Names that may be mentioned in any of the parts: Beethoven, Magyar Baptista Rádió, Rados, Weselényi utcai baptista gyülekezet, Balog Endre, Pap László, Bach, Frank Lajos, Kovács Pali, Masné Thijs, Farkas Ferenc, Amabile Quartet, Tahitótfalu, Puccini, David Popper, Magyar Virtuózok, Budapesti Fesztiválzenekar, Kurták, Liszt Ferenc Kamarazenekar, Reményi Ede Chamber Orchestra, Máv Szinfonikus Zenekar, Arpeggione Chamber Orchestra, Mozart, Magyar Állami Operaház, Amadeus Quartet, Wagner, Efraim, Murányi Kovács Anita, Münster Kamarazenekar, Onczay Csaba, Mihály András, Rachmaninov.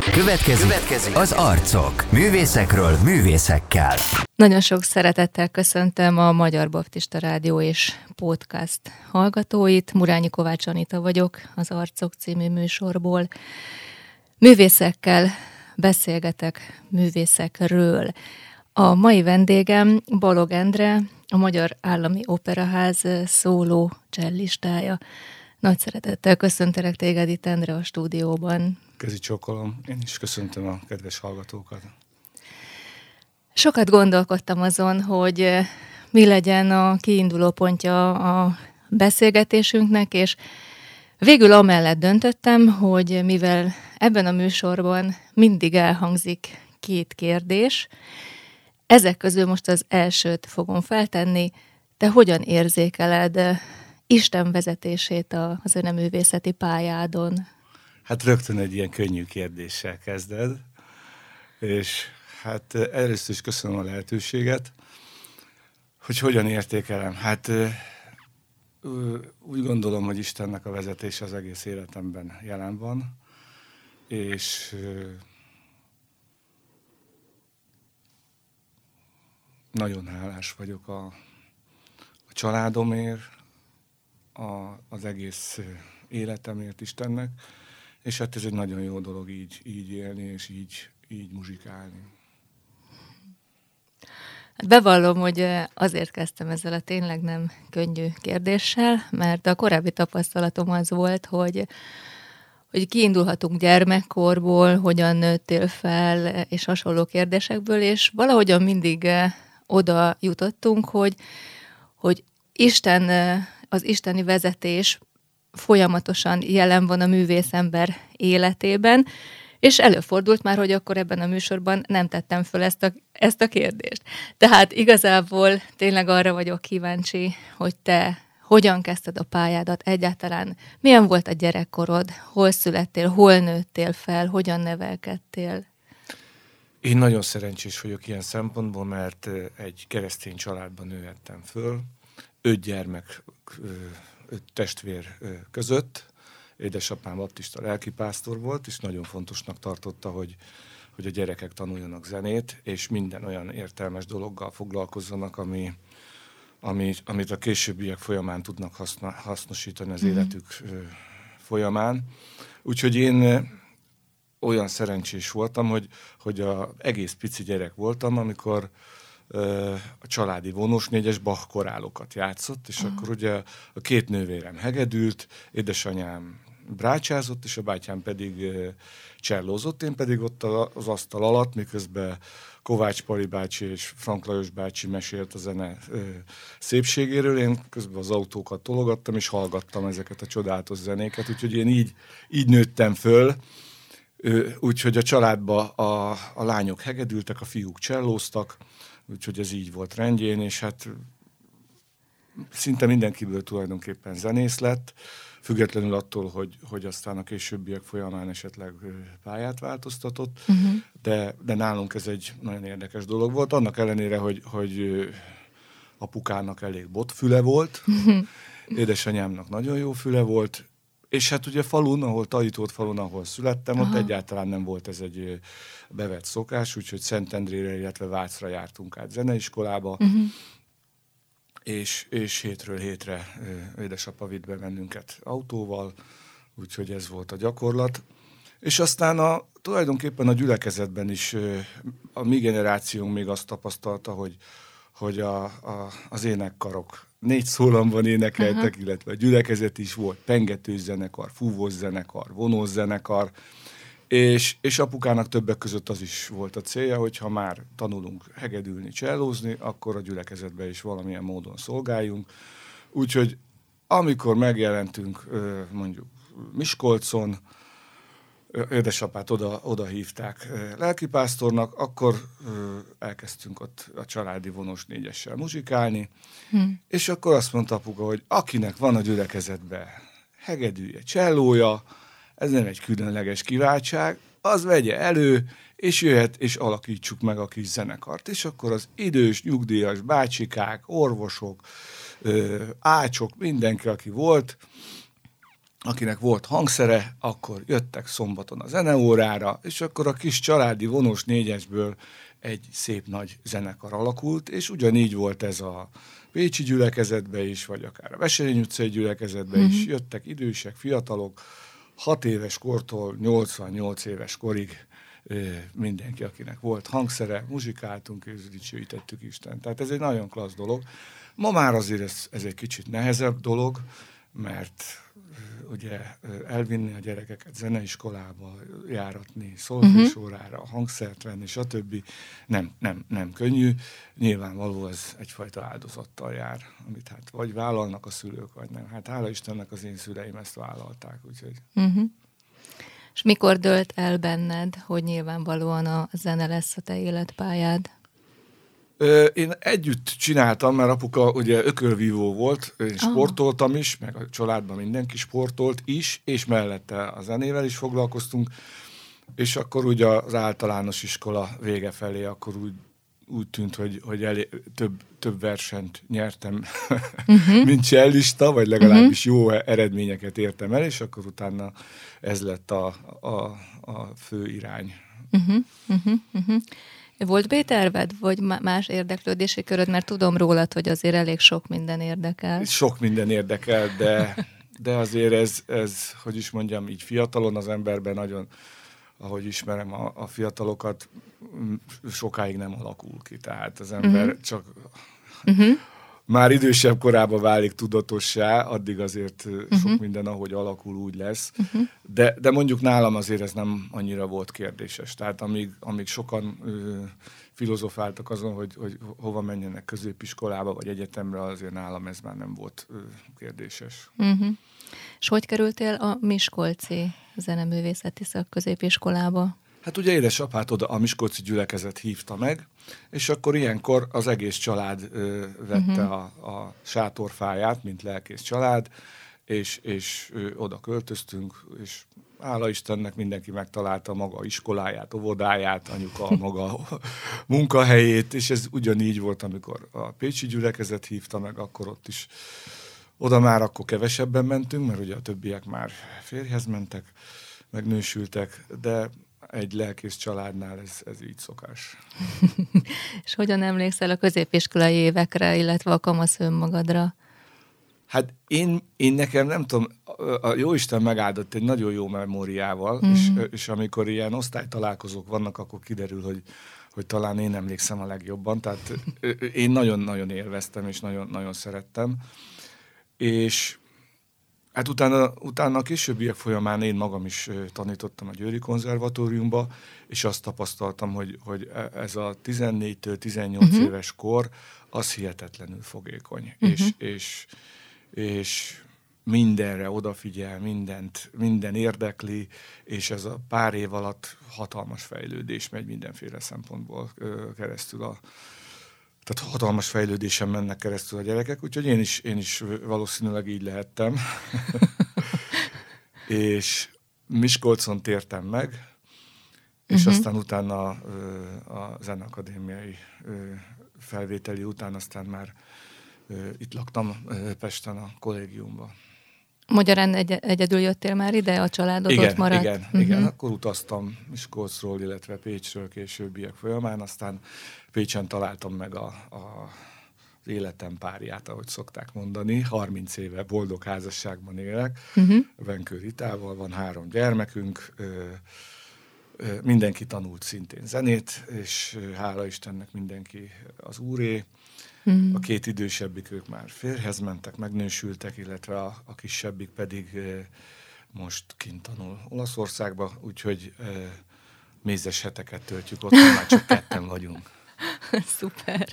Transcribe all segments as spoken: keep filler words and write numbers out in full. Következik, Következik az arcok. Művészekről művészekkel. Nagyon sok szeretettel köszöntöm a Magyar Baptista Rádió és Podcast hallgatóit. Murányi Kovács Anita vagyok az Arcok című műsorból. Művészekkel beszélgetek művészekről. A mai vendégem Balog Endre, a Magyar Állami Operaház szóló csellistája. Nagy szeretettel köszöntelek téged itt, Endre, a stúdióban. Közi csókolom. Én is köszöntöm a kedves hallgatókat. Sokat gondolkodtam azon, hogy mi legyen a kiinduló pontja a beszélgetésünknek, és végül amellett döntöttem, hogy mivel ebben a műsorban mindig elhangzik két kérdés, ezek közül most az elsőt fogom feltenni. Te hogyan érzékeled Isten vezetését az öneművészeti pályádon? Hát rögtön egy ilyen könnyű kérdéssel kezded, és hát először is köszönöm a lehetőséget, hogy hogyan értékelem. Hát úgy gondolom, hogy Istennek a vezetése az egész életemben jelen van, és nagyon hálás vagyok a, a családomért, a, az egész életemért Istennek, és hát ez egy nagyon jó dolog így, így élni, és így, így muzsikálni. Hát bevallom, hogy azért kezdtem ezzel a tényleg nem könnyű kérdéssel, mert a korábbi tapasztalatom az volt, hogy, hogy kiindulhatunk gyermekkorból, hogyan nőttél fel, és hasonló kérdésekből, és valahogyan mindig oda jutottunk, hogy, hogy Isten, az isteni vezetés folyamatosan jelen van a művészember életében, és előfordult már, hogy akkor ebben a műsorban nem tettem föl ezt a, ezt a kérdést. Tehát igazából tényleg arra vagyok kíváncsi, hogy te hogyan kezdted a pályádat egyáltalán, milyen volt a gyerekkorod, hol születtél, hol nőttél fel, hogyan nevelkedtél? Én nagyon szerencsés vagyok ilyen szempontból, mert egy keresztény családban nőhettem föl, öt gyermek öt testvér között. Édesapám baptista lelkipásztor volt, és nagyon fontosnak tartotta, hogy, hogy a gyerekek tanuljanak zenét, és minden olyan értelmes dologgal foglalkozzanak, ami, ami, amit a későbbiek folyamán tudnak haszna, hasznosítani az mm-hmm. életük folyamán. Úgyhogy én olyan szerencsés voltam, hogy, hogy a egész pici gyerek voltam, amikor a családi vonósnégyes Bach korálokat játszott, és uh-huh. akkor ugye a két nővérem hegedült, édesanyám brácsázott, és a bátyám pedig csellózott, én pedig ott az asztal alatt, miközben Kovács Pali bácsi és Frank Lajos bácsi mesélt a zene szépségéről, én közben az autókat tologattam, és hallgattam ezeket a csodálatos zenéket, úgyhogy én így, így nőttem föl, úgyhogy a családban a, a lányok hegedültek, a fiúk csellóztak, úgyhogy ez így volt rendjén, és hát szinte mindenkiből tulajdonképpen zenész lett, függetlenül attól, hogy, hogy aztán a későbbiek folyamán esetleg pályát változtatott, uh-huh. de, de nálunk ez egy nagyon érdekes dolog volt, annak ellenére, hogy, hogy apukának elég botfüle volt, uh-huh. édesanyámnak nagyon jó füle volt, és hát ugye falun, ahol Tahitótfalun, ahol születtem, aha. ott egyáltalán nem volt ez egy bevett szokás, úgyhogy Szentendrére, illetve Vácra jártunk át zeneiskolába, uh-huh. és, és hétről hétre édesapa vitt be bennünket autóval, úgyhogy ez volt a gyakorlat. És aztán a, tulajdonképpen a gyülekezetben is a mi generációnk még azt tapasztalta, hogy, hogy a, a, az énekkarok, négy szólamban énekeltek, aha. illetve a gyülekezet is volt, pengetős zenekar, fúvós zenekar, vonós zenekar, és, és apukának többek között az is volt a célja, hogy ha már tanulunk hegedülni, csellózni, akkor a gyülekezetbe is valamilyen módon szolgáljunk. Úgyhogy amikor megjelentünk mondjuk Miskolcon, édesapát oda, oda hívták lelkipásztornak, akkor ö, elkezdtünk ott a családi vonós négyessel muzsikálni, hm. és akkor azt mondta apuka, hogy akinek van a gyülekezetben hegedűje, csellója, ez nem egy különleges kiváltság, az vegye elő, és jöhet, és alakítsuk meg a kis zenekart. És akkor az idős, nyugdíjas bácsikák, orvosok, ö, ácsok, mindenki, aki volt, akinek volt hangszere, akkor jöttek szombaton a zeneórára, és akkor a kis családi vonós négyesből egy szép nagy zenekar alakult, és ugyanígy volt ez a pécsi gyülekezetbe is, vagy akár a Weselényi utcai gyülekezetbe mm-hmm. is, jöttek idősek, fiatalok, hat éves kortól nyolcvannyolc éves korig mindenki, akinek volt hangszere, muzsikáltunk és dicsőítettük Isten. Tehát ez egy nagyon klassz dolog. Ma már azért ez, ez egy kicsit nehezebb dolog, mert ugye elvinni a gyerekeket zeneiskolába, járatni, szolfés órára, uh-huh. hangszert venni, stb. Nem, nem, nem könnyű. Nyilvánvaló ez egyfajta áldozattal jár, amit hát vagy vállalnak a szülők, vagy nem. Hát hála Istennek az én szüleim ezt vállalták, úgyhogy... Uh-huh. És mikor dölt el benned, hogy nyilvánvalóan a zene lesz a te életpályád? Én együtt csináltam, mert apuka ugye ökölvívó volt, én sportoltam is, meg a családban mindenki sportolt is, és mellette a zenével is foglalkoztunk, és akkor ugye az általános iskola vége felé akkor úgy, úgy tűnt, hogy, hogy elé, több, több versenyt nyertem, uh-huh. mint csellista, vagy legalábbis jó eredményeket értem el, és akkor utána ez lett a, a, a fő irány. Uh-huh. Uh-huh. Uh-huh. Volt B-terved, vagy más érdeklődési köröd? Mert tudom rólad, hogy azért elég sok minden érdekel. Sok minden érdekel, de, de azért ez, ez, hogy is mondjam, így fiatalon az emberben nagyon, ahogy ismerem a, a fiatalokat, sokáig nem alakul ki. Tehát az ember uh-huh. csak uh-huh. már idősebb korában válik tudatossá, addig azért uh-huh. sok minden, ahogy alakul, úgy lesz. Uh-huh. De, de mondjuk nálam azért ez nem annyira volt kérdéses. Tehát amíg, amíg sokan ö, filozofáltak azon, hogy, hogy hova menjenek középiskolába vagy egyetemre, azért nálam ez már nem volt ö, kérdéses. Uh-huh. És hogy kerültél a Miskolci Zeneművészeti Szakközépiskolába? Hát ugye édesapát oda a Miskolci gyülekezet hívta meg, és akkor ilyenkor az egész család ö, vette uh-huh. a, a sátorfáját, mint lelkész család, és, és ö, oda költöztünk, és hála Istennek mindenki megtalálta maga iskoláját, óvodáját, anyuka maga munkahelyét, és ez ugyanígy volt, amikor a pécsi gyülekezet hívta meg, akkor ott is oda már akkor kevesebben mentünk, mert ugye a többiek már férjhez mentek, megnősültek, de egy lelkész családnál ez, ez így szokás. És hogyan emlékszel a középiskolai évekre, illetve a kamasz önmagadra? Hát én, én nekem nem tudom, a Jóisten megáldott egy nagyon jó memóriával, mm-hmm. és, és amikor ilyen osztálytalálkozók vannak, akkor kiderül, hogy, hogy talán én emlékszem a legjobban. Tehát én nagyon-nagyon élveztem, és nagyon-nagyon szerettem. És hát utána, utána a későbbiek folyamán én magam is tanítottam a Győri Konzervatóriumba, és azt tapasztaltam, hogy, hogy ez a tizennégytől tizennyolc uh-huh. éves kor, az hihetetlenül fogékony, uh-huh. és, és, és mindenre odafigyel, mindent, minden érdekli, és ez a pár év alatt hatalmas fejlődés megy mindenféle szempontból keresztül a... Tehát hatalmas fejlődésen mennek keresztül a gyerekek, úgyhogy én is, én is valószínűleg így lehettem. És Miskolcon tértem meg, és uh-huh. aztán utána a Zeneakadémiai felvételi után aztán már itt laktam Pesten a kollégiumban. Magyarán egy- egyedül jöttél már ide, a családod igen, ott maradt? Igen, uh-huh. igen, akkor utaztam Miskolcról, illetve Pécsről későbbiek folyamán, aztán Pécsen találtam meg a, a, az életem párját, ahogy szokták mondani. harminc éve boldog házasságban élek, uh-huh. Venkő Ritával, van három gyermekünk, ö, ö, mindenki tanult szintén zenét, és ö, hála Istennek mindenki az úré. A két idősebbik, ők már férjhez mentek, megnősültek, illetve a, a kisebbik pedig e, most kint tanul Olaszországba, úgyhogy e, mézes heteket töltjük ott, már csak ketten vagyunk. Szuper,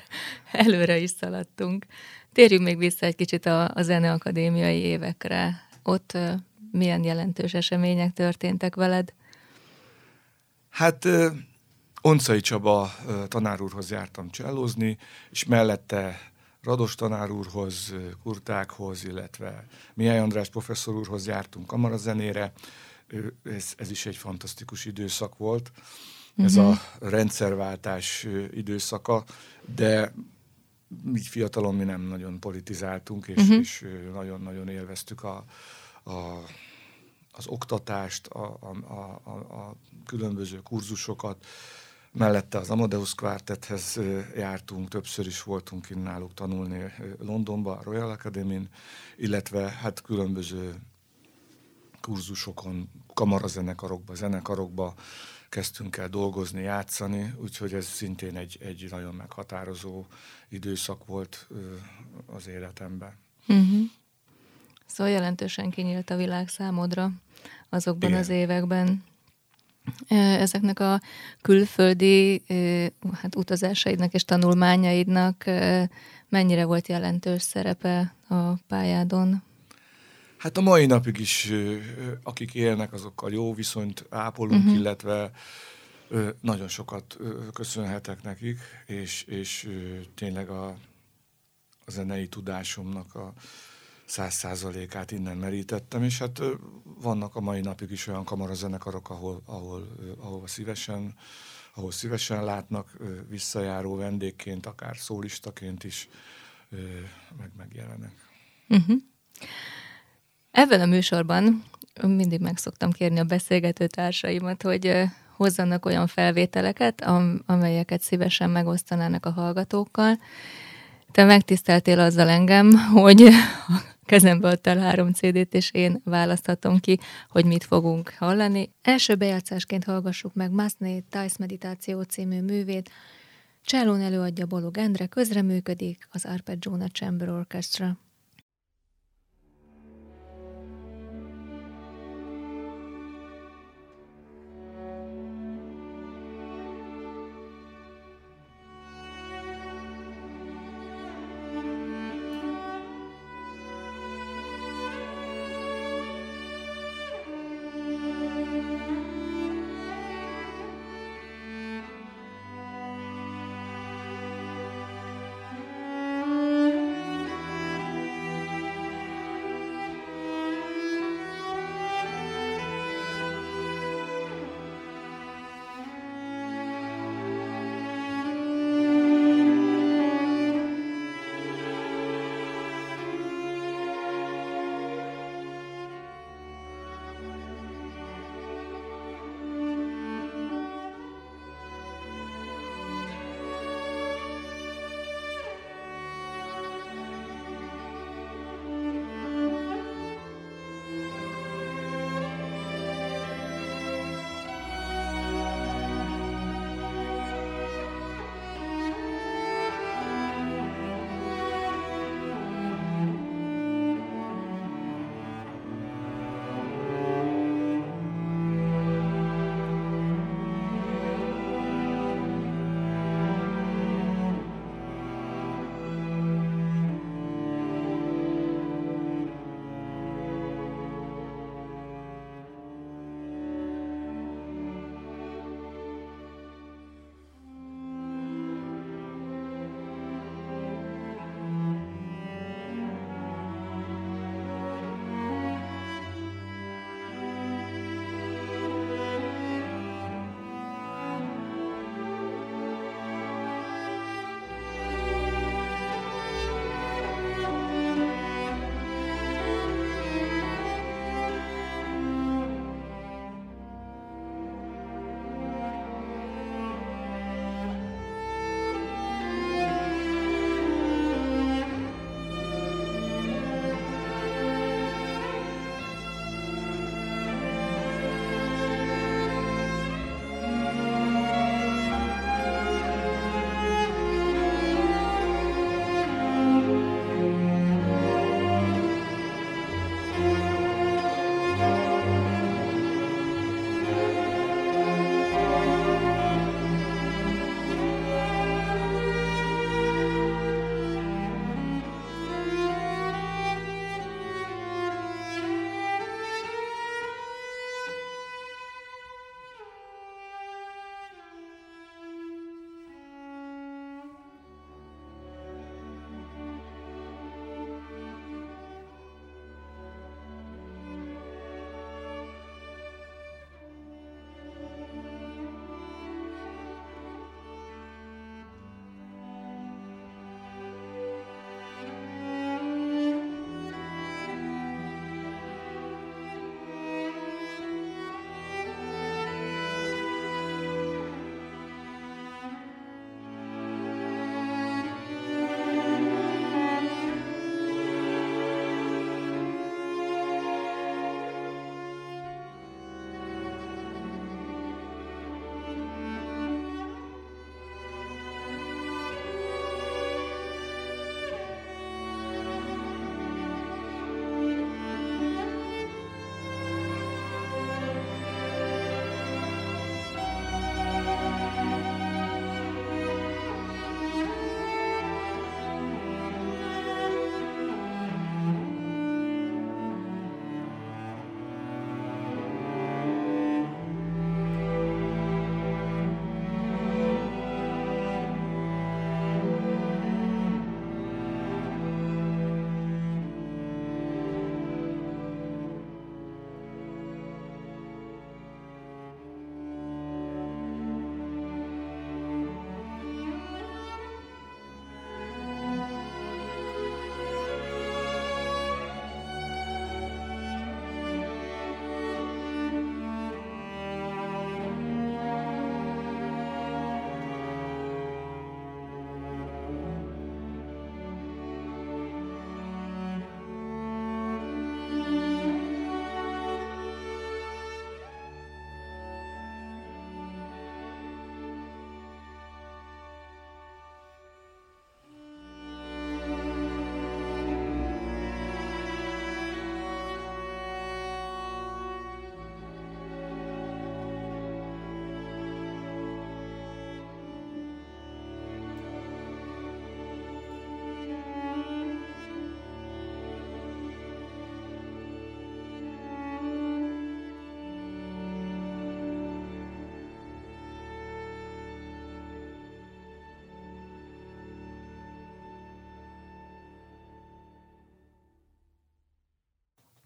előre is szaladtunk. Térjünk még vissza egy kicsit a, a zeneakadémiai évekre. Ott e, milyen jelentős események történtek veled? Hát... E, Onczay Csaba tanár úrhoz jártam csellózni, és mellette Rados tanár úrhoz, Kurtákhoz, illetve Mihály András professzor úrhoz jártunk kamarazenére. Ez, ez is egy fantasztikus időszak volt, uh-huh. ez a rendszerváltás időszaka, de így fiatalon mi nem nagyon politizáltunk, és, uh-huh. és nagyon-nagyon élveztük a, a az oktatást, a, a, a, a különböző kurzusokat. Mellette az Amadeus Quartethez jártunk, többször is voltunk innen náluk tanulni Londonba, a Royal Academy-n, illetve hát különböző kurzusokon, kamarazenekarokba, zenekarokba kezdtünk el dolgozni, játszani, úgyhogy ez szintén egy, egy nagyon meghatározó időszak volt az életemben. Uh-huh. Szóval jelentősen kinyílt a világ számodra azokban Igen. az években. Ezeknek a külföldi hát, utazásaidnak és tanulmányaidnak mennyire volt jelentős szerepe a pályádon? Hát a mai napig is, akik élnek, azokkal jó viszonyt ápolunk, uh-huh. illetve nagyon sokat köszönhetek nekik, és, és tényleg a, a zenei tudásomnak a száz százalékát innen merítettem, és hát vannak a mai napig is olyan kamarazenekarok, ahol, ahol, ahol, szívesen, ahol szívesen látnak visszajáró vendégként, akár szólistaként is meg megjelenek. Uh-huh. Ebben a műsorban mindig meg szoktam kérni a beszélgető társaimat, hogy hozzanak olyan felvételeket, amelyeket szívesen megosztanának a hallgatókkal. Te megtiszteltél azzal engem, hogy kezembe adtál három cédét, és én választhatom ki, hogy mit fogunk hallani. Első bejátszásként hallgassuk meg Masné Thijs meditáció című művét. Csellón előadja Balog Endre, közreműködik az Arpeggione Chamber Orchestra.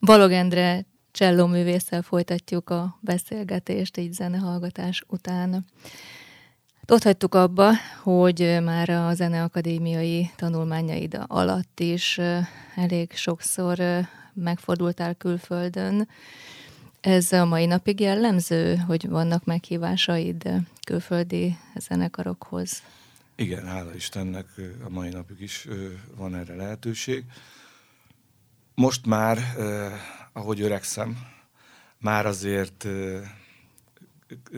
Balog Endre csellóművésszel folytatjuk a beszélgetést így zenehallgatás után. Ott hagytuk abba, hogy már a zeneakadémiai tanulmányaid alatt is elég sokszor megfordultál külföldön. Ez a mai napig jellemző, hogy vannak meghívásaid külföldi zenekarokhoz? Igen, hála Istennek a mai napig is van erre lehetőség. Most már, eh, ahogy öregszem, már azért eh,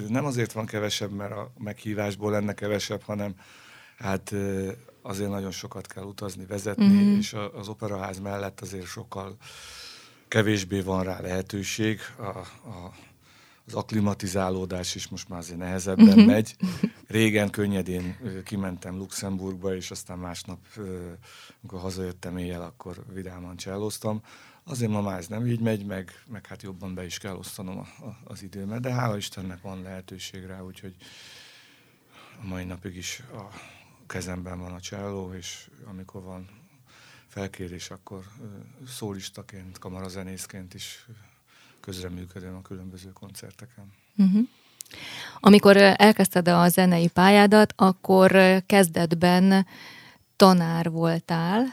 nem azért van kevesebb, mert a meghívásból lenne kevesebb, hanem hát eh, azért nagyon sokat kell utazni, vezetni, mm-hmm. és a, az operaház mellett azért sokkal kevésbé van rá lehetőség. A, a, az akklimatizálódás is most már azért nehezebben mm-hmm. megy. Régen könnyedén kimentem Luxemburgba, és aztán másnap, amikor hazajöttem éjjel, akkor vidáman csellóztam. Azért ma már ez nem így megy, meg, meg hát jobban be is kell osztanom a, a, az időmet, de hála Istennek van lehetőség rá, úgyhogy a mai napig is a kezemben van a cselló, és amikor van felkérés, akkor szólistaként, kamarazenészként is közreműködöm a különböző koncerteken. Uh-huh. Amikor elkezdted a zenei pályádat, akkor kezdetben tanár voltál,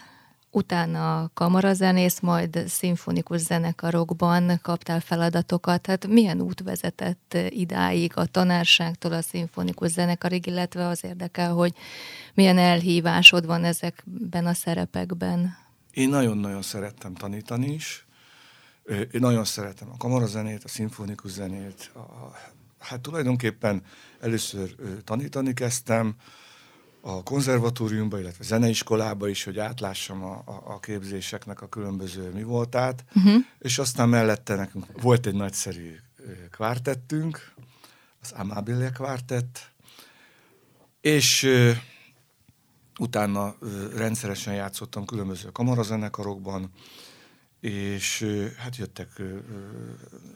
utána kamarazenész, majd szimfonikus zenekarokban kaptál feladatokat. Hát milyen út vezetett idáig a tanárságtól a szimfonikus zenekarig, illetve az érdekel, hogy milyen elhívásod van ezekben a szerepekben? Én nagyon-nagyon szerettem tanítani is. Én nagyon szeretem a kamarazenét, a szimfonikus zenét, a hát tulajdonképpen először tanítani kezdtem a konzervatóriumba, illetve zeneiskolába is, hogy átlássam a, a képzéseknek a különböző mi voltát, uh-huh. és aztán mellette nekünk volt egy nagyszerű kvártettünk, az Amabile Quartet, és uh, utána uh, rendszeresen játszottam különböző kamarazenekarokban, és hát jöttek ö,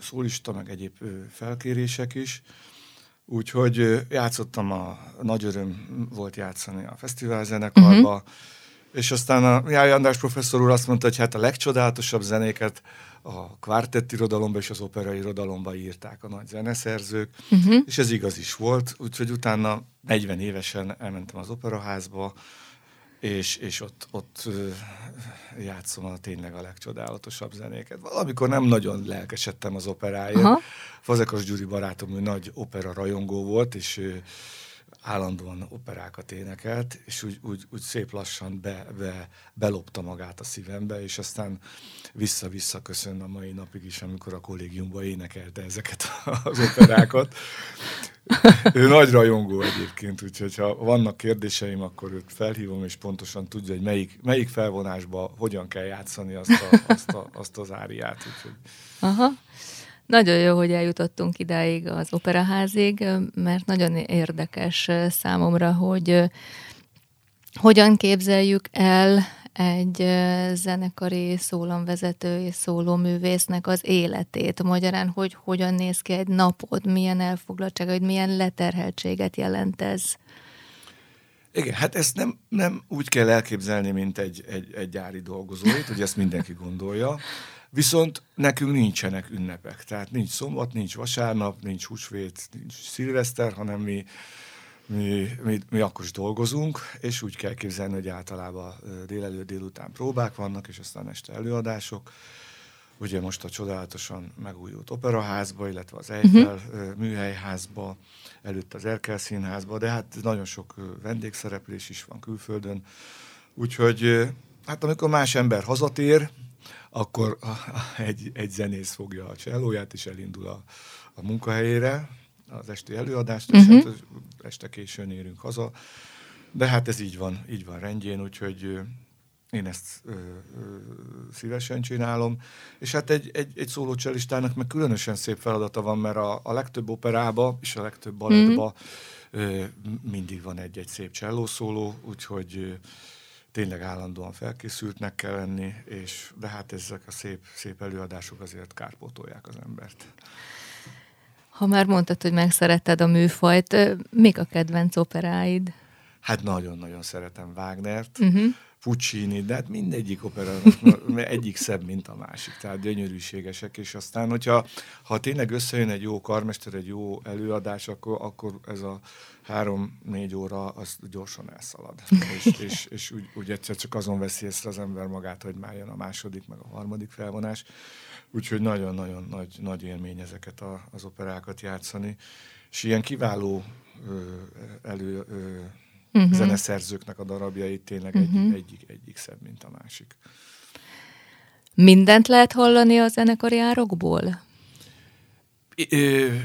szólista, meg egyéb ö, felkérések is. Úgyhogy ö, játszottam, a nagy öröm volt játszani a fesztiválzenekarba, uh-huh. és aztán a Mihály András professzor úr azt mondta, hogy hát a legcsodálatosabb zenéket a kvártett irodalomba és az opera irodalomba írták a nagy zeneszerzők, uh-huh. és ez igaz is volt, úgyhogy utána negyven évesen elmentem az operaházba, És, és ott, ott játszom a tényleg a legcsodálatosabb zenéket. Valamikor nem nagyon lelkesedtem az operáért. Aha. Fazekas Gyuri barátom, ő nagy opera rajongó volt, és ő állandóan operákat énekelt, és úgy, úgy, úgy szép lassan be, be, belopta magát a szívembe, és aztán vissza-vissza köszön a mai napig is, amikor a kollégiumban énekelte ezeket az operákat. Ő nagy rajongó egyébként, úgyhogy ha vannak kérdéseim, akkor őt felhívom, és pontosan tudja, hogy melyik, melyik felvonásba hogyan kell játszani azt, a, azt, a, azt az áriát. Úgyhogy. Aha. Nagyon jó, hogy eljutottunk idáig az operaházig, mert nagyon érdekes számomra, hogy hogyan képzeljük el egy zenekari szólamvezető és szólóművésznek az életét. Magyarán, hogy hogyan néz ki egy napod, milyen elfoglaltság, hogy milyen leterheltséget jelent ez? Igen, hát ezt nem, nem úgy kell elképzelni, mint egy, egy, egy gyári dolgozóit, hogy ezt mindenki gondolja. Viszont nekünk nincsenek ünnepek. Tehát nincs szombat, nincs vasárnap, nincs húsvét, nincs szilveszter, hanem mi, mi, mi, mi akkor is dolgozunk, és úgy kell képzelni, hogy általában délelőtt, délután próbák vannak, és aztán este előadások. Ugye most a csodálatosan megújult operaházba, illetve az Eiffel uh-huh. műhelyházba, előtt az Erkel színházba, de hát nagyon sok vendégszereplés is van külföldön. Úgyhogy hát amikor más ember hazatér, akkor a, a, egy, egy zenész fogja a csellóját, és elindul a, a munkahelyére, az esti előadást, és uh-huh. hát este későn érünk haza. De hát ez így van, így van rendjén, úgyhogy én ezt ö, ö, szívesen csinálom. És hát egy, egy, egy szólócsellistának meg különösen szép feladata van, mert a, a legtöbb operába és a legtöbb balettba uh-huh. mindig van egy-egy szép csellószóló, úgyhogy tényleg állandóan felkészültnek kell lenni, és de hát ezek a szép, szép előadások azért kárpótolják az embert. Ha már mondtad, hogy megszeretted a műfajt, mik a kedvenc operáid? Hát nagyon-nagyon szeretem Wagnert, uh-huh. Puccini, de hát mindegyik operának egyik szebb, mint a másik, tehát gyönyörűségesek, és aztán, hogyha ha tényleg összejön egy jó karmester, egy jó előadás, akkor, akkor ez a három-négy óra, az gyorsan elszalad, és, és, és úgy, úgy egyszer csak azon veszi észre az ember magát, hogy már jön a második, meg a harmadik felvonás, úgyhogy nagyon-nagyon nagy, nagy élmény ezeket a, az operákat játszani, és ilyen kiváló ö, elő... Ö, Uh-huh. zeneszerzőknek a darabjait tényleg uh-huh. egy, egyik, egyik szebb, mint a másik. Mindent lehet hallani a zenekari árokból?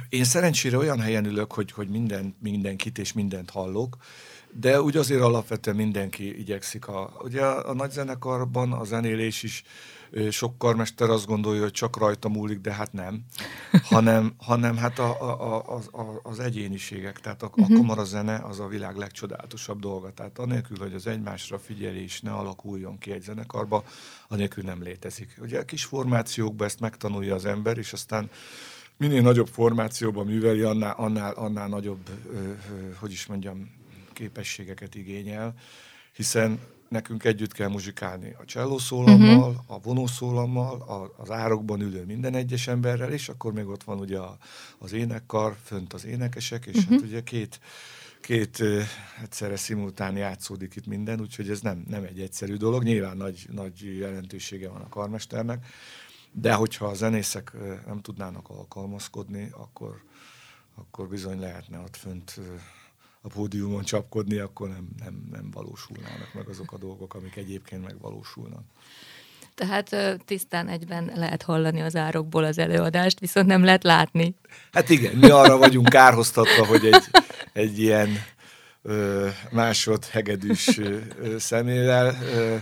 Én szerencsére olyan helyen ülök, hogy, hogy minden, mindenkit és mindent hallok, de úgy azért alapvetően mindenki igyekszik. A, ugye a, a nagy zenekarban a zenélés is sok karmester azt gondolja, hogy csak rajta múlik, de hát nem, hanem, hanem hát a, a, a, az egyéniségek, tehát a, a kamarazene az a világ legcsodálatosabb dolga, tehát anélkül, hogy az egymásra figyelés ne alakuljon ki egy zenekarba, anélkül nem létezik. Ugye a kis formációkban ezt megtanulja az ember, és aztán minél nagyobb formációban műveli, annál, annál, annál nagyobb, hogy is mondjam, képességeket igényel, hiszen nekünk együtt kell muzsikálni a csellószólammal, uh-huh. a vonószólammal, a, az árokban ülő minden egyes emberrel, és akkor még ott van ugye a, az énekkar, fönt az énekesek, és uh-huh. hát ugye két, két uh, egyszerre szimultán játszódik itt minden, úgyhogy ez nem, nem egy egyszerű dolog. Nyilván nagy, nagy jelentősége van a karmesternek, de hogyha a zenészek uh, nem tudnának alkalmazkodni, akkor, akkor bizony lehetne ott fönt... Uh, a pódiumon csapkodni, akkor nem, nem, nem valósulnának meg azok a dolgok, amik egyébként megvalósulnak. Tehát tisztán egyben lehet hallani az árokból az előadást, viszont nem lehet látni. Hát igen, mi arra vagyunk kárhoztatva, hogy egy, egy ilyen ö, másodhegedűs ö, szemével ö,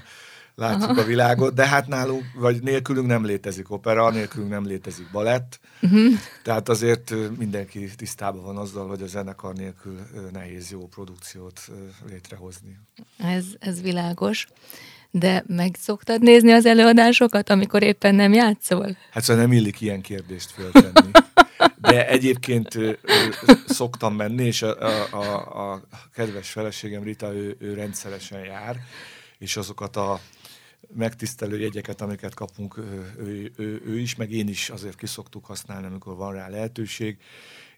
látjuk aha. a világot, de hát nálunk, vagy nélkülünk nem létezik opera, nélkülünk nem létezik balett, uh-huh. tehát azért mindenki tisztában van azzal, hogy a zenekar nélkül nehéz jó produkciót létrehozni. Ez, ez világos. De meg szoktad nézni az előadásokat, amikor éppen nem játszol? Hát szóval nem illik ilyen kérdést föltenni. De egyébként ö, szoktam menni, és a, a, a kedves feleségem Rita, ő, ő rendszeresen jár, és azokat a megtisztelő jegyeket, amiket kapunk, ő, ő, ő, ő is, meg én is azért ki szoktuk használni, amikor van rá lehetőség,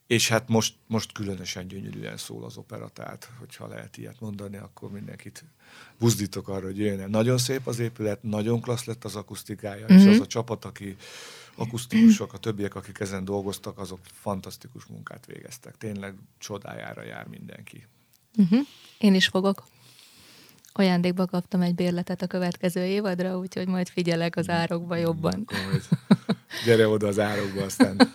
és hát most, most különösen gyönyörűen szól az opera, tehát hogyha lehet ilyet mondani, akkor mindenkit buzdítok arra, hogy jöjjön el. Nagyon szép az épület, nagyon klassz lett az akusztikája, mm-hmm. és az a csapat, aki akusztikusok, a többiek, akik ezen dolgoztak, azok fantasztikus munkát végeztek. Tényleg csodájára jár mindenki. Mm-hmm. Én is fogok. Ajándékba kaptam egy bérletet a következő évadra, úgyhogy majd figyelek az árokba jobban. Gyere oda az árokba, aztán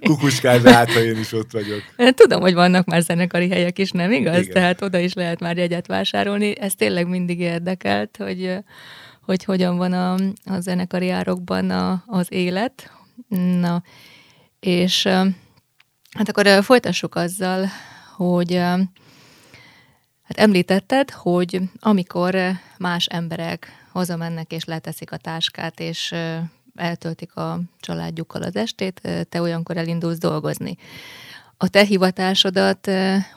kukuskázz át, ha én is ott vagyok. Tudom, hogy vannak már zenekari helyek is, nem igaz? Igen. Tehát oda is lehet már jegyet vásárolni. Ez tényleg mindig érdekelt, hogy, hogy hogyan van a, a zenekari árokban a, az élet. Na, és hát akkor folytassuk azzal, hogy... Hát említetted, hogy amikor más emberek hazamennek és leteszik a táskát, és eltöltik a családjukkal az estét, te olyankor elindulsz dolgozni. A te hivatásodat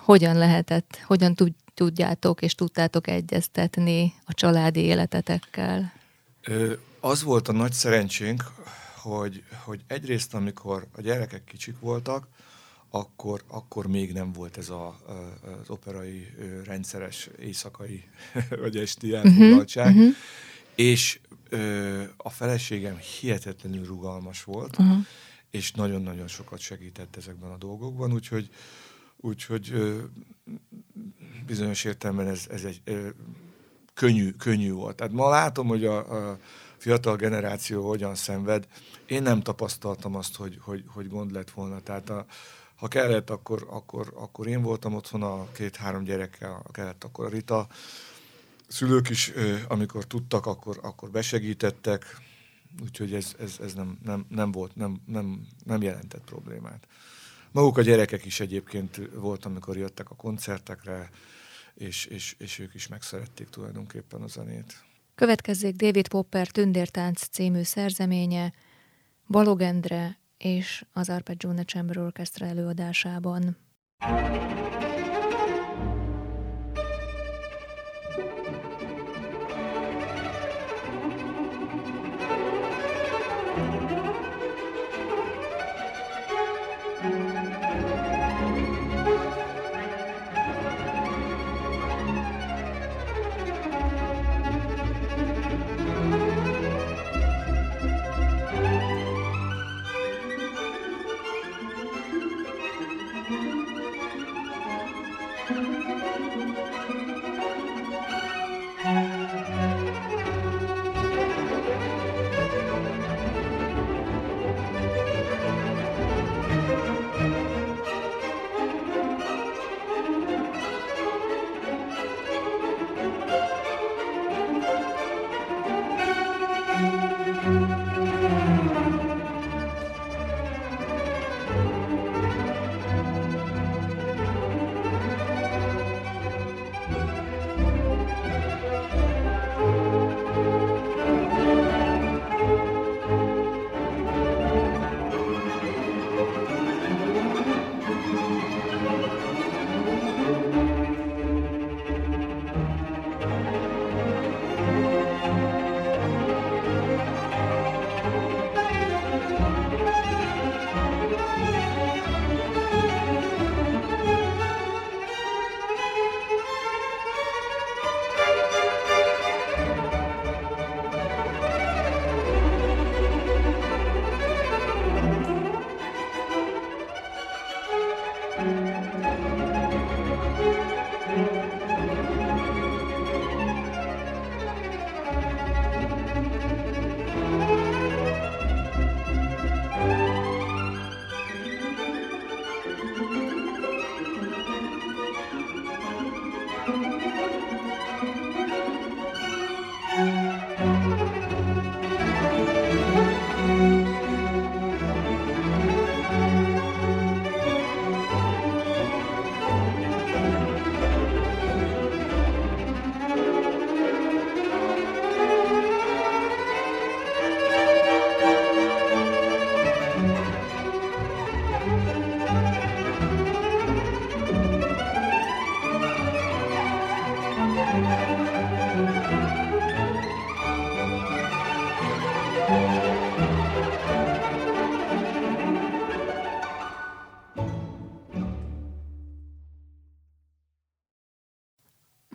hogyan lehetett, hogyan tudjátok és tudtátok egyeztetni a családi életetekkel? Az volt a nagy szerencsénk, hogy, hogy egyrészt amikor a gyerekek kicsik voltak, Akkor, akkor még nem volt ez a, az operai rendszeres éjszakai vagy esti elfoglaltság, uh-huh, uh-huh. és ö, a feleségem hihetetlenül rugalmas volt, uh-huh. és nagyon-nagyon sokat segített ezekben a dolgokban, úgyhogy, úgyhogy ö, bizonyos értelemben ez, ez egy ö, könnyű, könnyű volt. Tehát ma látom, hogy a, a fiatal generáció hogyan szenved. Én nem tapasztaltam azt, hogy, hogy, hogy gond lett volna, tehát a ha kellett, akkor, akkor, akkor én voltam otthon a két-három gyerekkel, ha kellett, akkor a Rita. Szülők is, amikor tudtak, akkor, akkor besegítettek, úgyhogy ez, ez, ez nem, nem, nem volt, nem, nem, nem jelentett problémát. Maguk a gyerekek is egyébként volt, amikor jöttek a koncertekre, és, és, és ők is megszerették tulajdonképpen a zenét. Következzék David Popper Tündértánc című szerzeménye, Balog Endre és az Arpeggione Chamber Orchestra előadásában.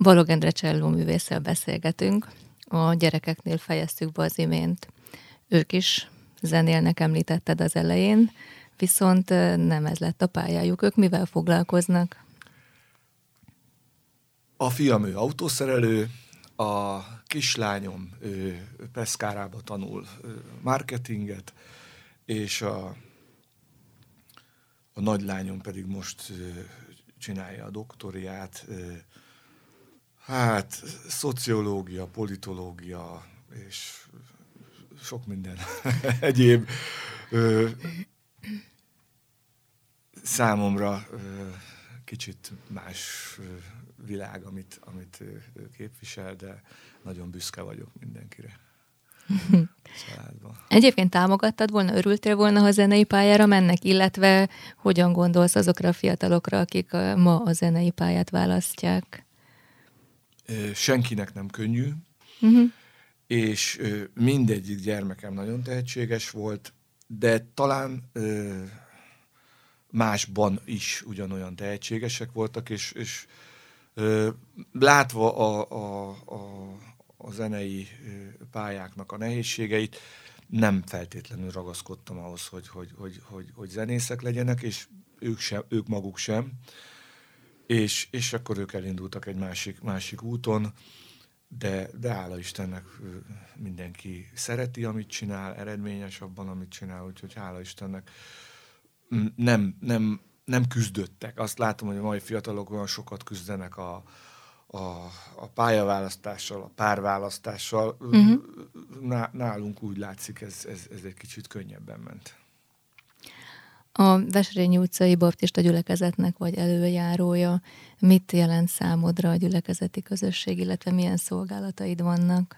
Balog Endre csellóművésszel beszélgetünk, a gyerekeknél fejeztük be az imént. Ők is zenélnek, említetted az elején, viszont nem ez lett a pályájuk. Ők mivel foglalkoznak? A fiam ő autószerelő, a kislányom ő Peszkárába tanul marketinget, és a, a nagylányom pedig most csinálja a doktoriát, hát, szociológia, politológia, és sok minden egyéb ö, számomra ö, kicsit más ö, világ, amit, amit ö, képvisel, de nagyon büszke vagyok mindenkire. Egyébként támogattad volna, örültél volna, ha zenei pályára mennek, illetve hogyan gondolsz azokra a fiatalokra, akik a, ma a zenei pályát választják? Senkinek nem könnyű, uh-huh. és mindegyik gyermekem nagyon tehetséges volt, de talán másban is ugyanolyan tehetségesek voltak, és, és látva a, a, a, a zenei pályáknak a nehézségeit, nem feltétlenül ragaszkodtam ahhoz, hogy, hogy, hogy, hogy, hogy zenészek legyenek, és ők, sem, ők maguk sem. És, és akkor ők elindultak egy másik, másik úton, de, de hála Istennek mindenki szereti, amit csinál, eredményes abban, amit csinál, úgyhogy hála Istennek nem, nem, nem küzdöttek. Azt látom, hogy a mai fiatalok olyan sokat küzdenek a, a, a pályaválasztással, a párválasztással. Uh-huh. Nálunk úgy látszik, ez, ez, ez egy kicsit könnyebben ment. A Weselényi utcai baptista gyülekezetnek vagy előjárója. Mit jelent számodra a gyülekezeti közösség, illetve milyen szolgálataid vannak?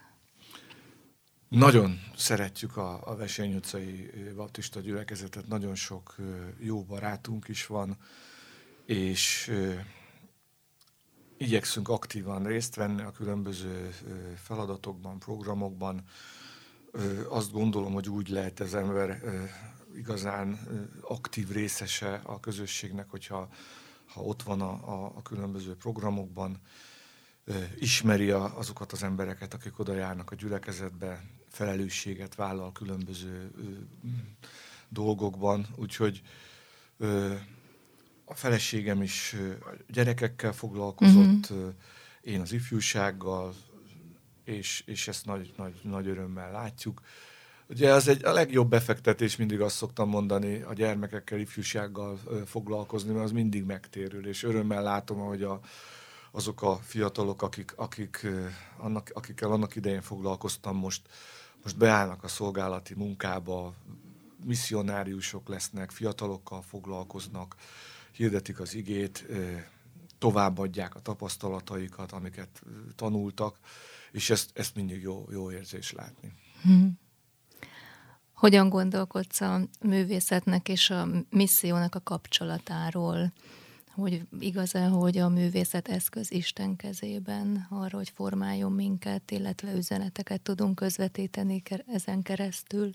Nagyon szeretjük a, a Weselényi utcai baptista gyülekezetet, nagyon sok jó barátunk is van, és igyekszünk aktívan részt venni a különböző feladatokban, programokban. Azt gondolom, hogy úgy lehet az ember igazán aktív részese a közösségnek, hogyha ha ott van a, a, a különböző programokban, ismeri a, azokat az embereket, akik oda járnak a gyülekezetbe, felelősséget vállal különböző ö, dolgokban, úgyhogy ö, a feleségem is a gyerekekkel foglalkozott, uh-huh. én az ifjúsággal, és, és ezt nagy, nagy, nagy örömmel látjuk. Ugye az egy, a legjobb befektetés, mindig azt szoktam mondani, a gyermekekkel, ifjúsággal foglalkozni, mert az mindig megtérül, és örömmel látom, ahogy a, azok a fiatalok, akik, akik, annak, akikkel annak idején foglalkoztam, most, most beállnak a szolgálati munkába, misszionáriusok lesznek, fiatalokkal foglalkoznak, hirdetik az igét, továbbadják a tapasztalataikat, amiket tanultak, és ezt, ezt mindig jó, jó érzés látni. Hmm. Hogyan gondolkodsz a művészetnek és a missziónak a kapcsolatáról? Hogy igaz-e, hogy a művészet eszköz Isten kezében arra, hogy formáljon minket, illetve üzeneteket tudunk közvetíteni ezen keresztül?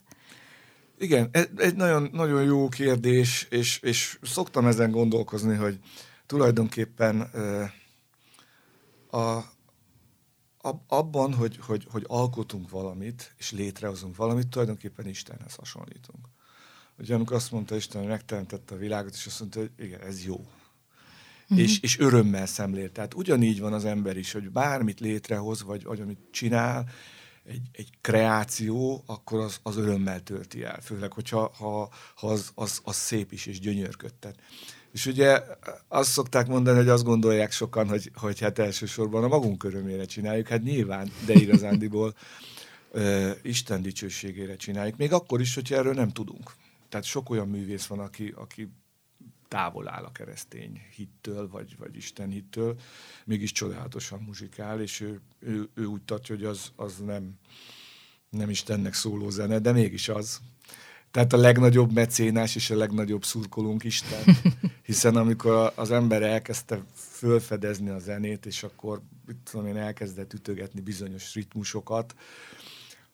Igen, egy nagyon, nagyon jó kérdés, és, és szoktam ezen gondolkozni, hogy tulajdonképpen a, a, abban, hogy, hogy, hogy alkotunk valamit, és létrehozunk valamit, tulajdonképpen Istenhez hasonlítunk. Ugye amikor azt mondta Isten, hogy megteremtette a világot, és azt mondta, hogy igen, ez jó. Mm-hmm. És, és örömmel szemlél. Tehát ugyanígy van az ember is, hogy bármit létrehoz, vagy, vagy amit csinál, Egy, egy kreáció, akkor az, az örömmel tölti el, főleg, hogyha ha, ha az, az, az szép is, és gyönyörködtet. És ugye azt szokták mondani, hogy azt gondolják sokan, hogy, hogy hát elsősorban a magunk örömére csináljuk, hát nyilván, de igazándiból ö, Isten dicsőségére csináljuk, még akkor is, hogyha erről nem tudunk. Tehát sok olyan művész van, aki, aki távol áll a keresztény hittől, vagy, vagy Isten hittől, mégis csodálatosan muzsikál, és ő, ő, ő úgy tartja, hogy az, az nem, nem Istennek szóló zene, de mégis az. Tehát a legnagyobb mecénás és a legnagyobb szurkolónk Isten, hiszen amikor az ember elkezdte fölfedezni a zenét, és akkor mit tudom én, elkezdett ütögetni bizonyos ritmusokat,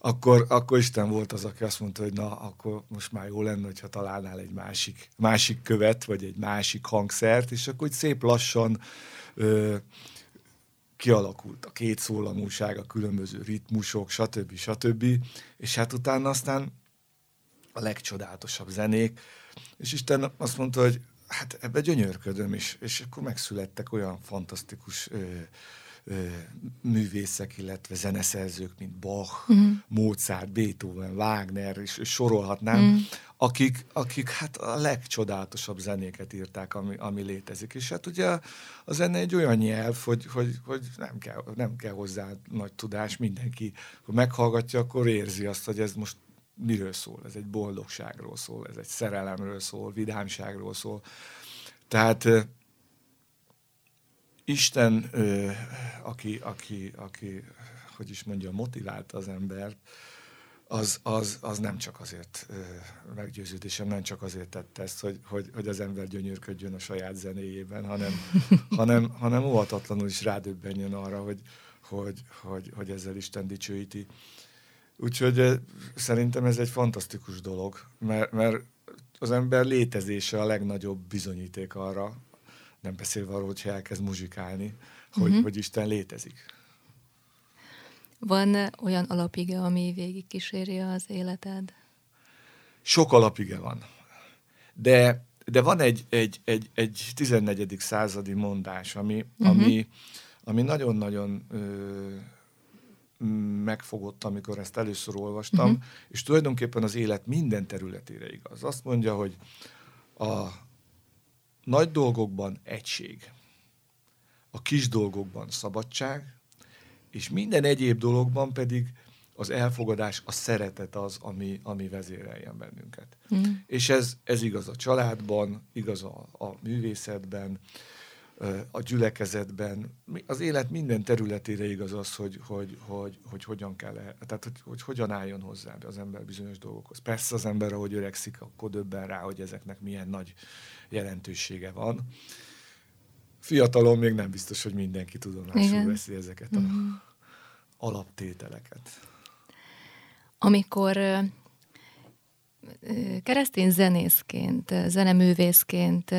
Akkor, akkor Isten volt az, aki azt mondta, hogy na, akkor most már jó lenne, hogyha találnál egy másik, másik követ, vagy egy másik hangszert, és akkor úgy szép lassan ö, kialakult a két szólamúság, a különböző ritmusok, stb. stb. És hát utána aztán a legcsodálatosabb zenék, és Isten azt mondta, hogy hát ebbe gyönyörködöm is, és akkor megszülettek olyan fantasztikus ö, művészek, illetve zeneszerzők, mint Bach, mm. Mozart, Beethoven, Wagner, és sorolhatnám, mm. akik, akik hát a legcsodálatosabb zenéket írták, ami, ami létezik. És hát ugye a zene egy olyan nyelv, hogy, hogy, hogy nem, kell, nem kell hozzá nagy tudás, mindenki, ha meghallgatja, akkor érzi azt, hogy ez most miről szól, ez egy boldogságról szól, ez egy szerelemről szól, vidámságról szól. Tehát Isten, ö, aki, aki, aki, hogy is mondja, motiválta az embert, az, az, az nem csak azért, ö, meggyőződésem, nem csak azért tette ezt, hogy, hogy, hogy az ember gyönyörködjön a saját zenéjében, hanem, hanem, hanem óvatatlanul is rádöbbenjen arra, hogy, hogy, hogy, hogy ezzel Isten dicsőíti. Úgyhogy ö, szerintem ez egy fantasztikus dolog, mert, mert az ember létezése a legnagyobb bizonyíték arra, nem beszélve arról, hogyha elkezd muzsikálni, hogy, uh-huh. hogy Isten létezik. Van olyan alapige, ami végig kíséri az életed? Sok alapige van. De, de van egy, egy, egy, egy tizennegyedik századi mondás, ami, uh-huh. ami, ami nagyon-nagyon ö, megfogott, amikor ezt először olvastam, uh-huh. és tulajdonképpen az élet minden területére igaz. Azt mondja, hogy a nagy dolgokban egység, a kis dolgokban szabadság, és minden egyéb dologban pedig az elfogadás, a szeretet az, ami, ami vezéreljen bennünket. Mm. És ez, ez igaz a családban, igaz a, a művészetben, a gyülekezetben. Az élet minden területére igaz az, hogy, hogy, hogy, hogy hogyan kell, tehát hogy, hogy hogyan álljon hozzá az ember bizonyos dolgokhoz. Persze az ember, ahogy öregszik, akkor döbben rá, hogy ezeknek milyen nagy jelentősége van. Fiatalon még nem biztos, hogy mindenki tudomásul veszi ezeket az mm. alaptételeket. Amikor keresztény zenészként, zeneművészként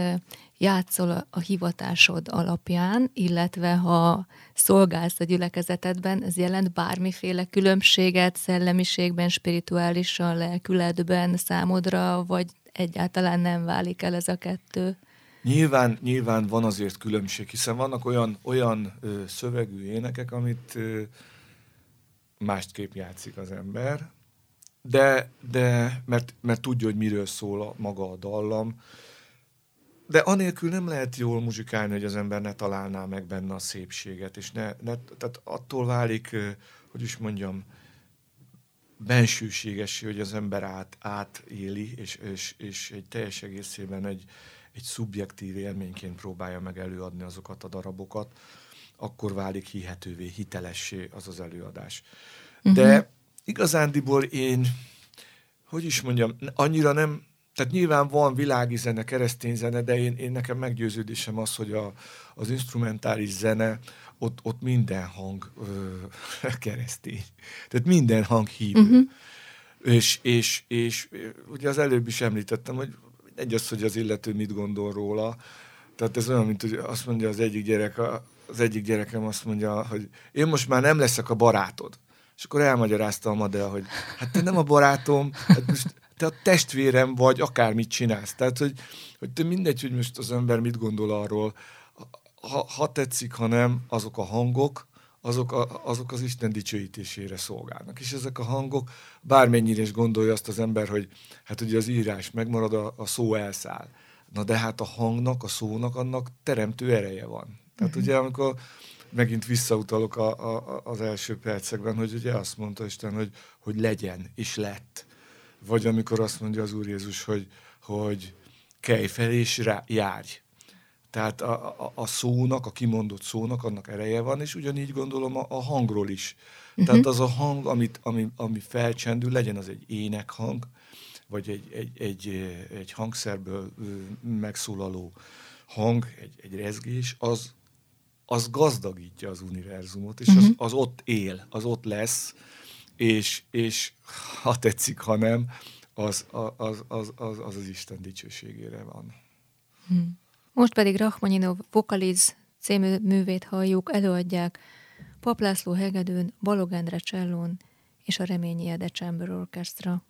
játszol a hivatásod alapján, illetve ha szolgálsz a gyülekezetedben, ez jelent bármiféle különbséget szellemiségben, spirituálisan, lelkületben számodra, vagy egyáltalán nem válik el ez a kettő? Nyilván, nyilván van azért különbség, hiszen vannak olyan, olyan ö, szövegű énekek, amit ö, másképp játszik az ember, de, de mert, mert tudja, hogy miről szól a, maga a dallam, de anélkül nem lehet jól muzsikálni, hogy az ember ne találná meg benne a szépséget, és ne, ne, tehát attól válik, hogy is mondjam, bensőséges, hogy az ember át, átéli, és, és, és egy teljes egészében egy, egy szubjektív élményként próbálja meg előadni azokat a darabokat, akkor válik hihetővé, hitelessé az az előadás. Uh-huh. De igazándiból én, hogy is mondjam, annyira nem, tehát nyilván van világi zene, keresztény zene, de én, én nekem meggyőződésem az, hogy a, az instrumentális zene, ott, ott minden hang ö, keresztény. Tehát minden hang hívő. Uh-huh. És, és, és ugye az előbb is említettem, hogy egy az, hogy az illető mit gondol róla. Tehát ez olyan, mint hogy azt mondja az egyik gyerek, az egyik gyerekem azt mondja, hogy én most már nem leszek a barátod. És akkor elmagyarázta a Madea, hogy hát te nem a barátom, hát most te a testvérem vagy, akármit csinálsz. Tehát, hogy, hogy te mindegy, hogy most az ember mit gondol arról, ha, ha tetszik, ha nem, azok a hangok, azok, a, azok az Isten dicsőítésére szolgálnak. És ezek a hangok, bármennyire is gondolja azt az ember, hogy hát ugye az írás megmarad, a, a szó elszáll. Na de hát a hangnak, a szónak, annak teremtő ereje van. Tehát ugye amikor megint visszautalok a, a, az első percekben, hogy ugye azt mondta Isten, hogy, hogy legyen, és lett. Vagy amikor azt mondja az Úr Jézus, hogy, hogy kelj fel és rá, járj. Tehát a, a, a szónak, a kimondott szónak annak ereje van, és ugyanígy gondolom a, a hangról is. Uh-huh. Tehát az a hang, amit, ami, ami felcsendül, legyen az egy énekhang, vagy egy, egy, egy, egy hangszerből megszólaló hang, egy, egy rezgés, az, az gazdagítja az univerzumot, és uh-huh. az, az ott él, az ott lesz, és, és ha tetszik, ha nem, az az, az, az, az, az Isten dicsőségére van. Uh-huh. Most pedig Rachmaninov Vokaliz című művét halljuk, előadják Pap László hegedűn, Balog Endre csellón és a Reményi Ede Chamber Orchestra.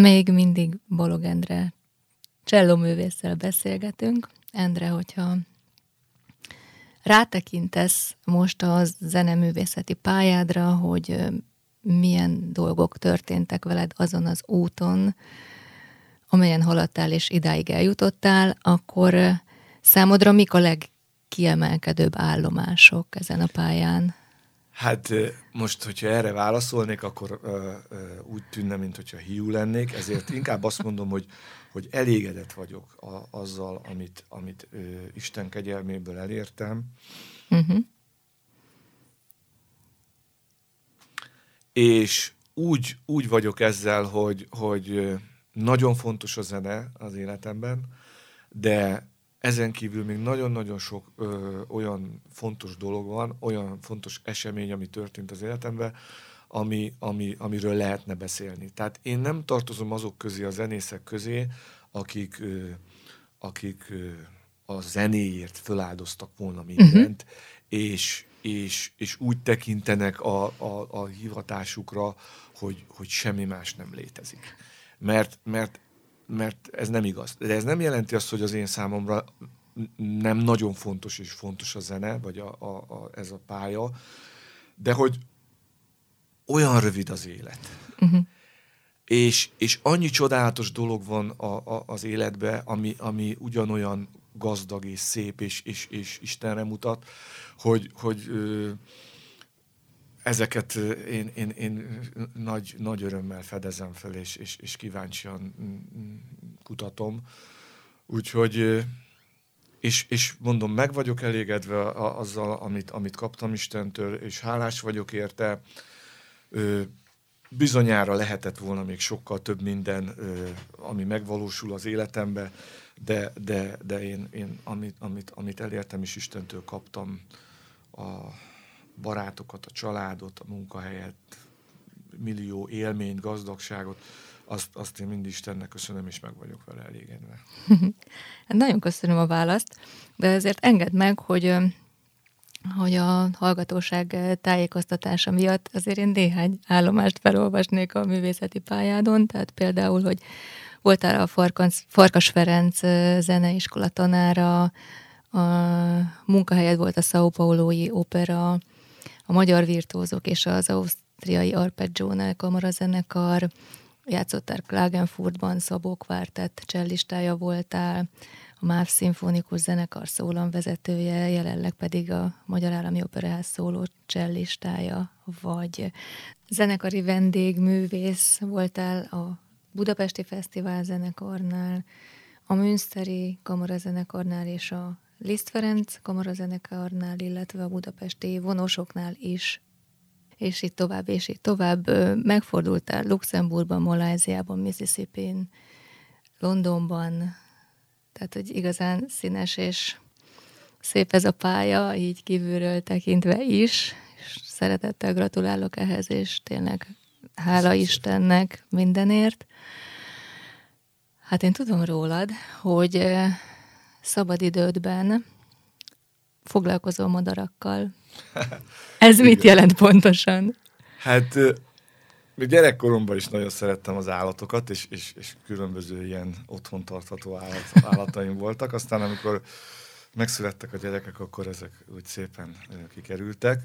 Még mindig Balog Endre cselloművésszel beszélgetünk. Endre, hogyha rátekintesz most a zeneművészeti pályádra, hogy milyen dolgok történtek veled azon az úton, amelyen haladtál és idáig eljutottál, akkor számodra mik a legkiemelkedőbb állomások ezen a pályán? Hát most, hogyha erre válaszolnék, akkor ö, ö, úgy tűnne, mint hogyha hiú lennék, ezért inkább azt mondom, hogy, hogy elégedett vagyok a, azzal, amit, amit ö, Isten kegyelméből elértem. Uh-huh. És úgy, úgy vagyok ezzel, hogy, hogy nagyon fontos a zene az életemben, de ezen kívül még nagyon-nagyon sok ö, olyan fontos dolog van, olyan fontos esemény, ami történt az életemben, ami, ami, amiről lehetne beszélni. Tehát én nem tartozom azok közé, a zenészek közé, akik, ö, akik ö, a zenéért feláldoztak volna mindent, uh-huh. és, és, és úgy tekintenek a, a, a hivatásukra, hogy, hogy semmi más nem létezik. Mert, mert mert ez nem igaz. De ez nem jelenti azt, hogy az én számomra nem nagyon fontos és fontos a zene, vagy a, a, a, ez a pálya, de hogy olyan rövid az élet. Uh-huh. És, és annyi csodálatos dolog van a, a, az életben, ami, ami ugyanolyan gazdag és szép, és, és, és Istenre mutat, hogy, hogy ö, ezeket én, én, én nagy, nagy örömmel fedezem fel, és, és, és kíváncsian kutatom. Úgyhogy, és, és mondom, meg vagyok elégedve azzal, amit, amit kaptam Istentől, és hálás vagyok érte. Bizonyára lehetett volna még sokkal több minden, ami megvalósul az életembe, de, de, de én, én amit, amit, amit elértem, és Istentől kaptam, a barátokat, a családot, a munkahelyet, millió élményt, gazdagságot, azt, azt én mind Istennek köszönöm, és meg vagyok vele elégedve. Nagyon köszönöm a választ, de ezért engedd meg, hogy, hogy a hallgatóság tájékoztatása miatt azért én néhány állomást felolvasnék a művészeti pályádon, tehát például, hogy voltál a Farkas, Farkas Ferenc zeneiskola tanára, a munkahelyed volt a São Paulo Opera, a Magyar Virtuózok és az ausztriai Arpeggione Kamarazenekar, játszottál Klagenfurtban, Szabókvártett csellistája voltál, a Máv Szinfonikus Zenekar szólamvezetője, jelenleg pedig a Magyar Állami Operaház szóló csellistája vagy. Zenekari vendégművész voltál a Budapesti Fesztiválzenekarnál, a Münsteri Kamarazenekarnál és a Liszt Ferenc Kamarazenekarnál, illetve a budapesti vonosoknál is, és így tovább, és így tovább. Megfordultál Luxemburgban, Maláziában, Mississippi-n, Londonban, tehát hogy igazán színes és szép ez a pálya, így kívülről tekintve is, és szeretettel gratulálok ehhez, és tényleg hála Istennek mindenért. Hát én tudom rólad, hogy szabadidődben foglalkozol madarakkal. Ez mit jelent pontosan? Hát még gyerekkoromban is nagyon szerettem az állatokat, és, és, és különböző ilyen otthon tartható állat, állataim voltak. Aztán amikor megszülettek a gyerekek, akkor ezek úgy szépen kikerültek,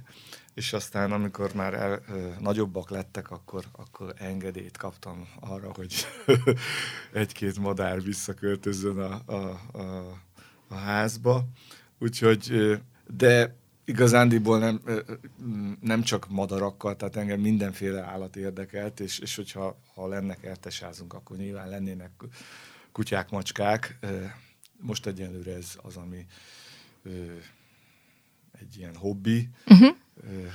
és aztán amikor már el, ö, nagyobbak lettek, akkor, akkor engedélyt kaptam arra, hogy egy-két madár visszaköltözön a, a, a, a házba. Úgyhogy, ö, de igazándiból nem, ö, nem csak madarakkal, tehát engem mindenféle állat érdekelt, és, és hogyha ha lennek ertesházunk, akkor nyilván lennének kutyák, macskák. Ö, most egyenlőre ez az, ami ö, egy ilyen hobbi, uh-huh.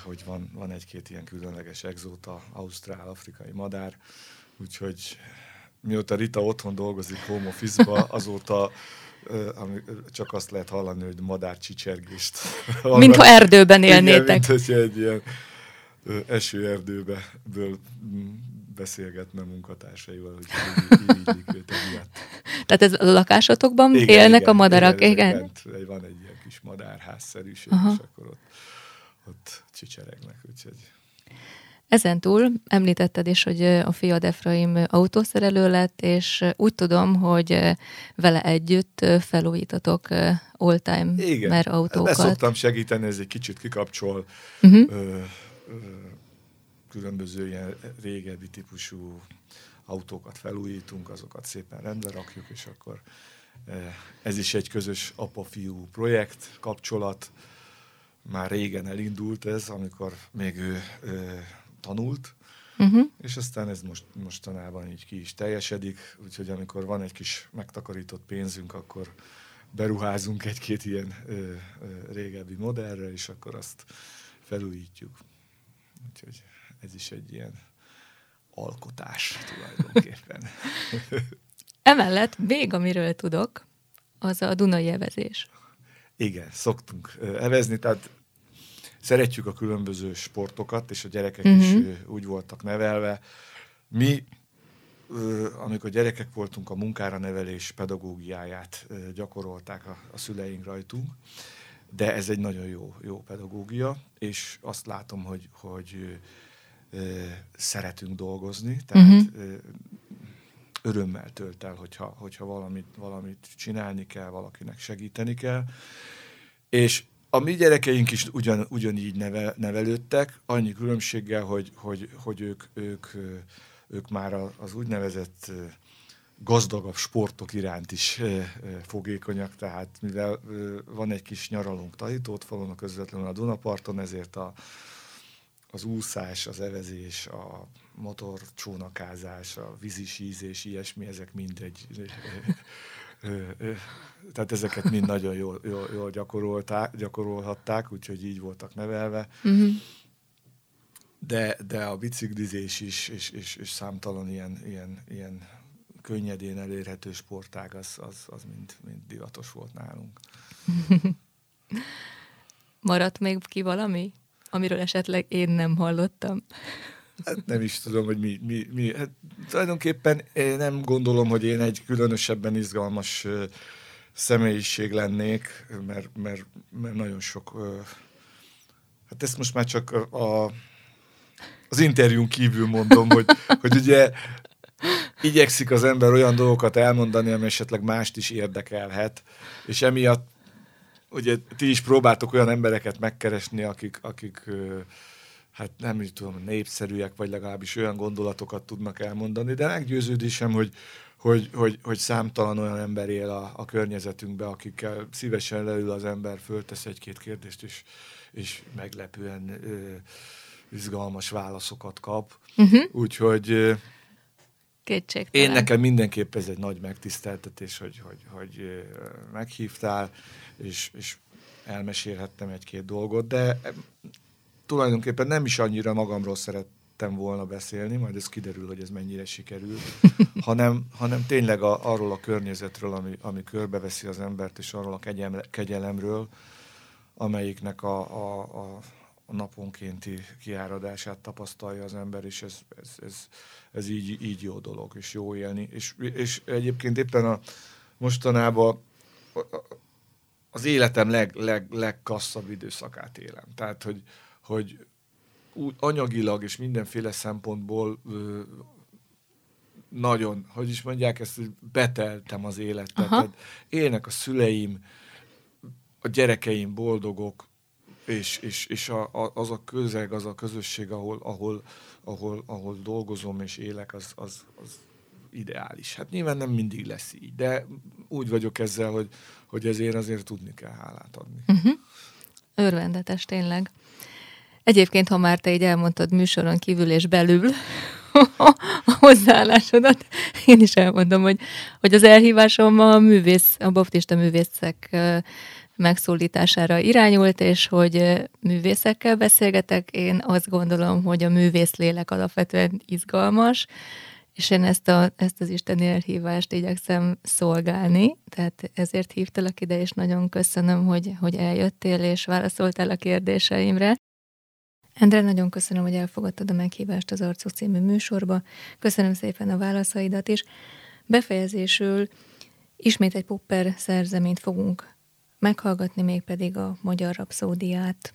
hogy van, van egy-két ilyen különleges egzóta, ausztrál, afrikai madár, úgyhogy mióta Rita otthon dolgozik home office-ba, azóta csak azt lehet hallani, hogy madár csicsergést. Mintha erdőben élnétek. Igen, mint egy ilyen esőerdőből beszélgetne munkatársaival, hogy így őt emiatt. Tehát ez a lakásotokban igen, élnek igen, a madarak? Igen, bent, van egy ilyen kis madárházszerűség, aha. és akkor ott Ott csicseregnek, úgyhogy... Ezentúl említetted is, hogy a fiad Efraim autószerelő lett, és úgy tudom, hogy vele együtt felújítatok all-timer autókat. Igen, szoktam segíteni, ez egy kicsit kikapcsol uh-huh. ö, ö, különböző ilyen régebbi típusú autókat felújítunk, azokat szépen rendbe rakjuk, és akkor ez is egy közös apa-fiú projekt, kapcsolat. Már régen elindult ez, amikor még ő ö, tanult, uh-huh. és aztán ez most, mostanában így ki is teljesedik, úgyhogy amikor van egy kis megtakarított pénzünk, akkor beruházunk egy-két ilyen ö, ö, régebbi modellre, és akkor azt felújítjuk. Úgyhogy ez is egy ilyen alkotás tulajdonképpen. Emellett még amiről tudok, az a dunai evezés. Igen, szoktunk evezni, tehát szeretjük a különböző sportokat, és a gyerekek uh-huh. is úgy voltak nevelve. Mi, amikor gyerekek voltunk, a munkára nevelés pedagógiáját gyakorolták a, a szüleink rajtunk, de ez egy nagyon jó, jó pedagógia, és azt látom, hogy, hogy szeretünk dolgozni, tehát uh-huh. örömmel tölt el, hogyha, hogyha valamit, valamit csinálni kell, valakinek segíteni kell. És a mi gyerekeink is ugyan, ugyanígy nevel, nevelődtek, annyi különbséggel, hogy, hogy, hogy ők, ők, ők már az úgynevezett gazdagabb sportok iránt is fogékonyak, tehát mivel van egy kis nyaralónk Tahitótfalun, közvetlenül a Dunaparton, ezért a az úszás, az evezés, a motorcsónakázás, a vízisízés, ilyesmi, ezek mindegy. Tehát ezeket mind nagyon jól, jól, jól gyakorolhatták, úgyhogy így voltak nevelve. Uh-huh. De, de a biciklizés is, és, és, és számtalan ilyen, ilyen, ilyen könnyedén elérhető sportág, az, az, az mind, mind divatos volt nálunk. Maradt még ki valami? Amiről esetleg én nem hallottam. Hát nem is tudom, hogy mi. mi, mi. Hát tulajdonképpen én nem gondolom, hogy én egy különösebben izgalmas ö, személyiség lennék, mert, mert, mert nagyon sok... Ö, hát ezt most már csak a, a, az interjún kívül mondom, hogy, hogy ugye igyekszik az ember olyan dolgokat elmondani, ami esetleg mást is érdekelhet, és emiatt ugye ti is próbáltok olyan embereket megkeresni, akik, akik hát nem is tudom, népszerűek, vagy legalábbis olyan gondolatokat tudnak elmondani, de meggyőződésem, hogy, hogy, hogy, hogy számtalan olyan ember él a, a környezetünkbe, akikkel szívesen leül az ember, föltesz egy-két kérdést, és, és meglepően ö, izgalmas válaszokat kap. Uh-huh. Úgyhogy... Kétségtelen. Én nekem mindenképp ez egy nagy megtiszteltetés, hogy, hogy, hogy meghívtál, és, és elmesélhettem egy-két dolgot, de tulajdonképpen nem is annyira magamról szerettem volna beszélni, majd ez kiderül, hogy ez mennyire sikerül, hanem, hanem tényleg a, arról a környezetről, ami, ami körbeveszi az embert, és arról a kegyelem, kegyelemről, amelyiknek a, a, a a naponkénti kiáradását tapasztalja az ember, és ez, ez, ez, ez így, így jó dolog, és jó élni. És, és egyébként éppen a mostanában az életem leg, leg, legkasszabb időszakát élem. Tehát, hogy, hogy úgy anyagilag és mindenféle szempontból ö, nagyon, hogy is mondják ezt, hogy beteltem az életet. Tehát élnek a szüleim, a gyerekeim boldogok, és, és, és a, a, az a közeg, az a közösség, ahol, ahol, ahol, ahol dolgozom és élek, az, az, az ideális. Hát nyilván nem mindig lesz így, de úgy vagyok ezzel, hogy, hogy ezért azért tudni kell hálát adni. Uh-huh. Örvendetes tényleg. Egyébként, ha már te így elmondtad műsoron kívül és belül a hozzáállásodat, én is elmondom, hogy, hogy az elhívásom a művész, a baptista művészek megszólítására irányult, és hogy művészekkel beszélgetek. Én azt gondolom, hogy a művész lélek alapvetően izgalmas, és én ezt, a, ezt az isteni elhívást igyekszem szolgálni, tehát ezért hívtalak ide, és nagyon köszönöm, hogy, hogy eljöttél, és válaszoltál a kérdéseimre. Endre, nagyon köszönöm, hogy elfogadtad a meghívást az Arcok című műsorba. Köszönöm szépen a válaszaidat is. Befejezésül ismét egy Popper szerzeményt fogunk meghallgatni, mégpedig a Magyar Rapszódiát.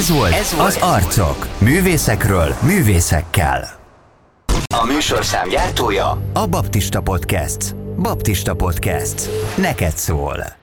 Ez volt, ez volt az Arcok. Művészekről művészekkel. A műsorszám gyártója a Baptista Podcasts. Baptista Podcasts. Neked szól.